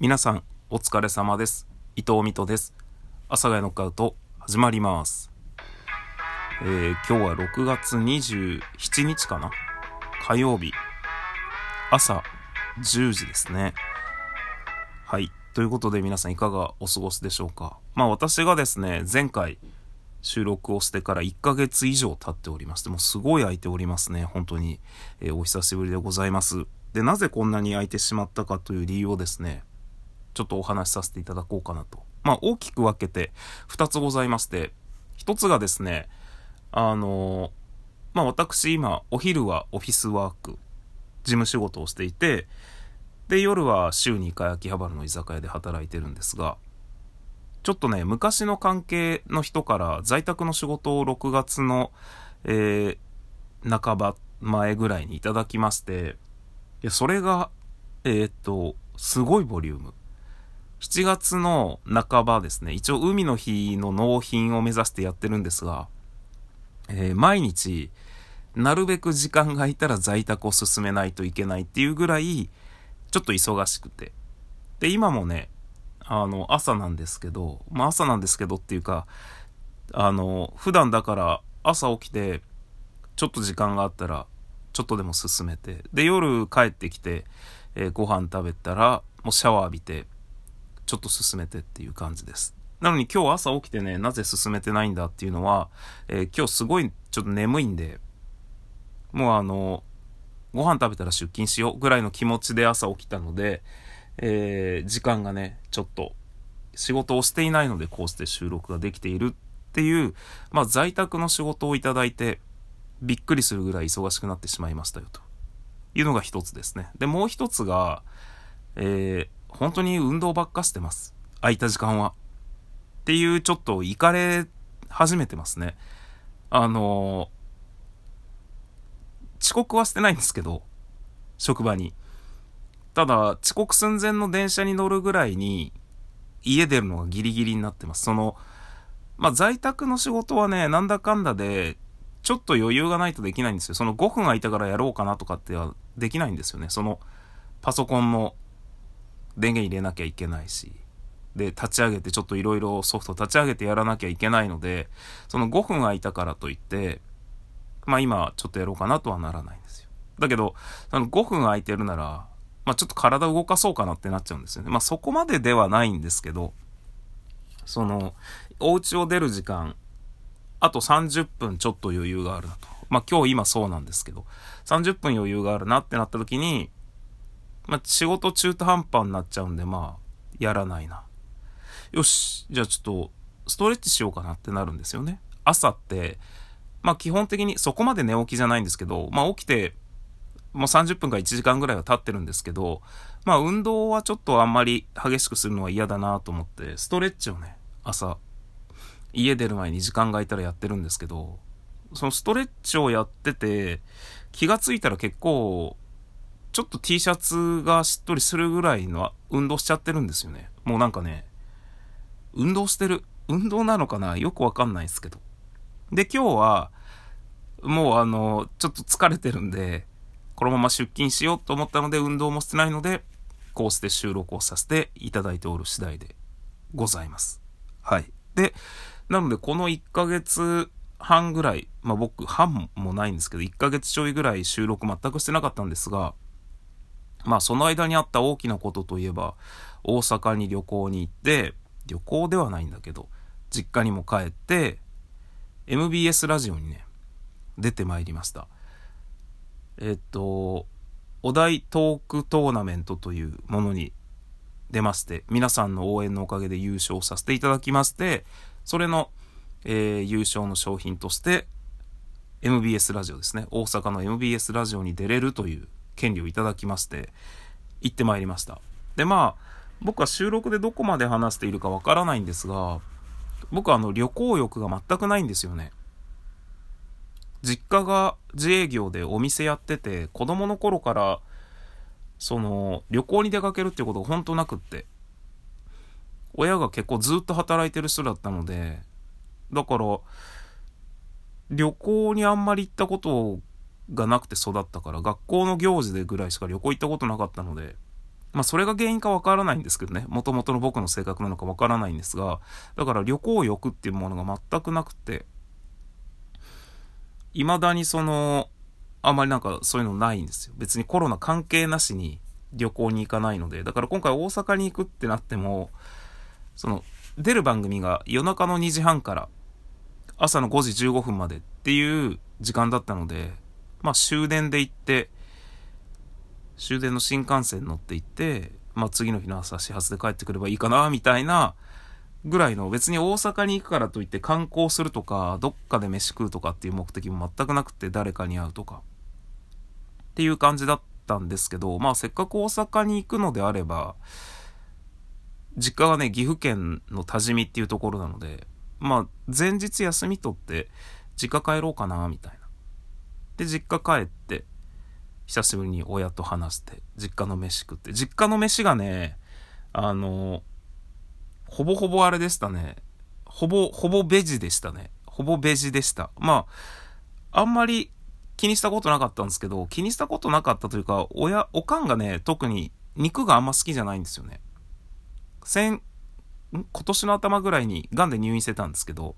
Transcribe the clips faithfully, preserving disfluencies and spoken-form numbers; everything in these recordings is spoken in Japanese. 皆さんお疲れ様です。伊藤美斗です。阿佐ヶ谷ノックアウト始まります。えー、今日はろくがつにじゅうしちにちかな、火曜日朝じゅうじですね。はい、ということで皆さんいかがお過ごしでしょうか。まあ私がですね、前回収録をしてからいっかげつ以上経っておりまして、もうすごい空いておりますね。本当に、えー、お久しぶりでございます。で、なぜこんなに空いてしまったかという理由をですね、ちょっとお話しさせていただこうかなと。まあ大きく分けてふたつございまして、ひとつがですね、あのー、まあ私今お昼はオフィスワーク、事務仕事をしていて、で夜は週にかい秋葉原の居酒屋で働いてるんですが、ちょっとね昔の関係の人から在宅の仕事をろくがつの、えー、半ば前ぐらいにいただきまして、いやそれがえー、っとすごいボリューム、しちがつの半ばですね。一応海の日の納品を目指してやってるんですが、えー、毎日なるべく時間が空いたら在宅を進めないといけないっていうぐらいちょっと忙しくて、で今もねあの朝なんですけどまあ朝なんですけどっていうか、あの普段だから朝起きてちょっと時間があったらちょっとでも進めて、で夜帰ってきて、えー、ご飯食べたらもうシャワー浴びてちょっと進めてっていう感じです。なのに今日朝起きてね、なぜ進めてないんだっていうのは、えー、今日すごいちょっと眠いんで、もうあのご飯食べたら出勤しようぐらいの気持ちで朝起きたので、えー、時間がねちょっと仕事をしていないのでこうして収録ができているっていう、まあ在宅の仕事をいただいてびっくりするぐらい忙しくなってしまいましたよというのが一つですね。でもう一つが、えー、本当に運動ばっかしてます。空いた時間はっていう、ちょっとイカれ始めてますね。あのー、遅刻はしてないんですけど職場に、ただ遅刻寸前の電車に乗るぐらいに家出るのがギリギリになってます。そのまあ在宅の仕事はね、なんだかんだでちょっと余裕がないとできないんですよ。そのごふん空いたからやろうかなとかってはできないんですよね。そのパソコンも電源入れなきゃいけないし、で立ち上げてちょっといろいろソフト立ち上げてやらなきゃいけないので、そのごふん空いたからといってまあ今ちょっとやろうかなとはならないんですよ。だけどあのごふん空いてるならまあちょっと体動かそうかなってなっちゃうんですよね。まあそこまでではないんですけど、そのお家を出る時間あとさんじゅっぷんちょっと余裕があるなと。まあ今日今そうなんですけど、さんじゅっぷん余裕があるなってなった時に、まあ仕事中途半端になっちゃうんで、まあやらないな。よし、じゃあちょっとストレッチしようかなってなるんですよね。朝って、まあ基本的にそこまで寝起きじゃないんですけど、まあ起きてもうさんじゅっぷんからいちじかんぐらいは経ってるんですけど、まあ運動はちょっとあんまり激しくするのは嫌だなと思って、ストレッチをね、朝、家出る前に時間が空いたらやってるんですけど、そのストレッチをやってて気がついたら結構ちょっと T シャツがしっとりするぐらいの運動しちゃってるんですよね。もうなんかね、運動してる、運動なのかな、よくわかんないですけど。で今日はもうあのちょっと疲れてるんで、このまま出勤しようと思ったので運動もしてないのでこうして収録をさせていただいておる次第でございます。はい。でなのでこのいっかげつはんぐらい、まあ僕半もないんですけどいっかげつちょいぐらい収録全くしてなかったんですが、まあその間にあった大きなことといえば、大阪に旅行に行って、旅行ではないんだけど実家にも帰って エムビーエス ラジオにね出てまいりました。えっとお題トークトーナメントというものに出まして、皆さんの応援のおかげで優勝させていただきまして、それの、えー、優勝の賞品として エムビーエス ラジオですね、大阪の エムビーエス ラジオに出れるという権利をいただきまして行ってまいりました。でまあ僕は収録でどこまで話しているかわからないんですが、僕はあの旅行欲が全くないんですよね。実家が自営業でお店やってて、子供の頃からその旅行に出かけるっていうことが本当なくって、親が結構ずっと働いてる人だったので、だから旅行にあんまり行ったことがなくて育ったから、学校の行事でぐらいしか旅行行ったことなかったので、まあそれが原因かわからないんですけどね、もともとの僕の性格なのかわからないんですが、だから旅行欲っていうものが全くなくて、いまだにそのあんまりなんかそういうのないんですよ。別にコロナ関係なしに旅行に行かないので、だから今回大阪に行くってなっても、その出る番組が夜中のにじはんから朝のごじじゅうごふんまでっていう時間だったので、まあ終電で行って、終電の新幹線乗って行って、まあ次の日の朝始発で帰ってくればいいかなみたいなぐらいの、別に大阪に行くからといって観光するとかどっかで飯食うとかっていう目的も全くなくて、誰かに会うとかっていう感じだったんですけど、まあせっかく大阪に行くのであれば、実家がね岐阜県の多治見っていうところなので、まあ前日休み取って実家帰ろうかなみたいな。で実家帰って久しぶりに親と話して実家の飯食って、実家の飯がねあのほぼほぼあれでしたね、ほぼほぼベジでしたね、ほぼベジでした。まああんまり気にしたことなかったんですけど、気にしたことなかったというか、親おかんがね特に肉があんま好きじゃないんですよね。先今年の頭ぐらいにがんで入院してたんですけど、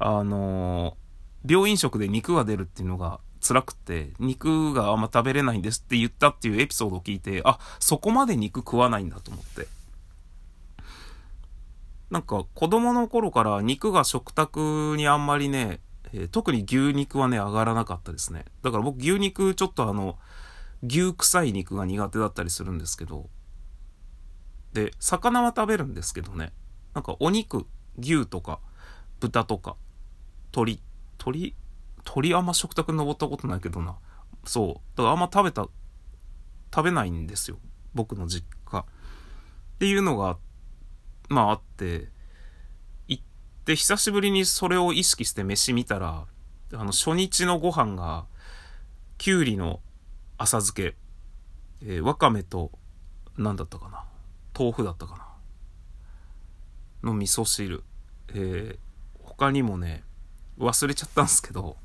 あの病院食で肉が出るっていうのが辛くて、肉があんま食べれないんですって言ったっていうエピソードを聞いて、あ、そこまで肉食わないんだと思って、なんか子供の頃から肉が食卓にあんまりね、えー、特に牛肉はね上がらなかったですね。だから僕牛肉ちょっとあの牛臭い肉が苦手だったりするんですけど、で魚は食べるんですけどね、なんかお肉、牛とか豚とか鳥鳥鳥あんま食卓に登ったことないけどな。そうだからあんま食べた食べないんですよ僕の実家っていうのがまああって、行って久しぶりにそれを意識して飯見たら、あの初日のご飯がきゅうりの浅漬け、えー、わかめと何だったかな、豆腐だったかなの味噌汁、えー、他にもね忘れちゃったんですけど、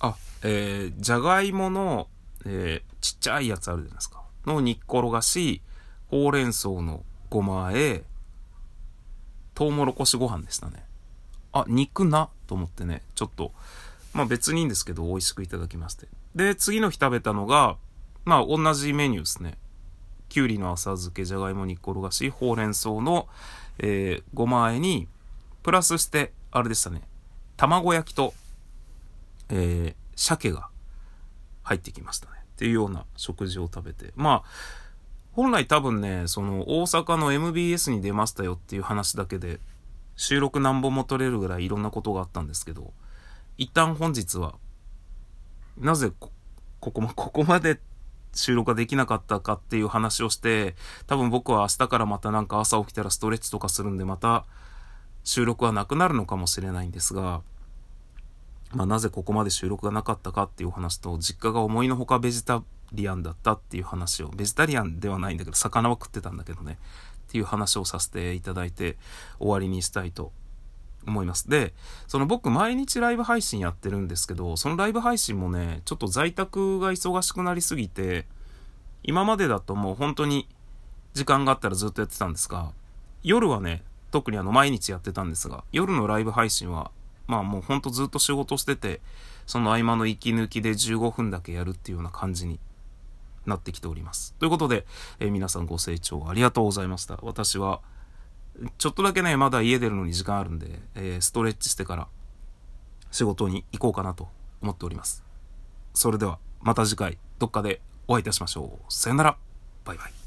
あ、えー、じゃがいもの、えー、ちっちゃいやつあるじゃないですかの煮っころがし、ほうれん草のごまあえ、とうもろこしご飯でしたね。あ、肉なと思ってね、ちょっとまあ別にいいんですけど美味しくいただきまして、で次の日食べたのがまあ同じメニューですね。きゅうりの浅漬け、じゃがいも煮っころがし、ほうれん草の、えー、ごまあえにプラスしてあれでしたね、卵焼きと、えー、鮭が入ってきましたねっていうような食事を食べて、まあ本来多分ねその大阪の エムビーエス に出ましたよっていう話だけで収録何本も撮れるぐらいいろんなことがあったんですけど、一旦本日はなぜ こ, こ, こ, ここまで収録ができなかったかっていう話をして、多分僕は明日からまたなんか朝起きたらストレッチとかするんでまた収録はなくなるのかもしれないんですが、まあ、なぜここまで収録がなかったかっていう話と、実家が思いのほかベジタリアンだったっていう話を、ベジタリアンではないんだけど魚は食ってたんだけどねっていう話をさせていただいて終わりにしたいと思います。でその僕毎日ライブ配信やってるんですけど、そのライブ配信もねちょっと在宅が忙しくなりすぎて、今までだともう本当に時間があったらずっとやってたんですが、夜はね特にあの毎日やってたんですが、夜のライブ配信はまあもうほんとずっと仕事してて、その合間の息抜きでじゅうごふんだけやるっていうような感じになってきております。ということで、えー、皆さんご清聴ありがとうございました。私はちょっとだけねまだ家出るのに時間あるんで、えー、ストレッチしてから仕事に行こうかなと思っております。それではまた次回どっかでお会いいたしましょう。さよなら、バイバイ。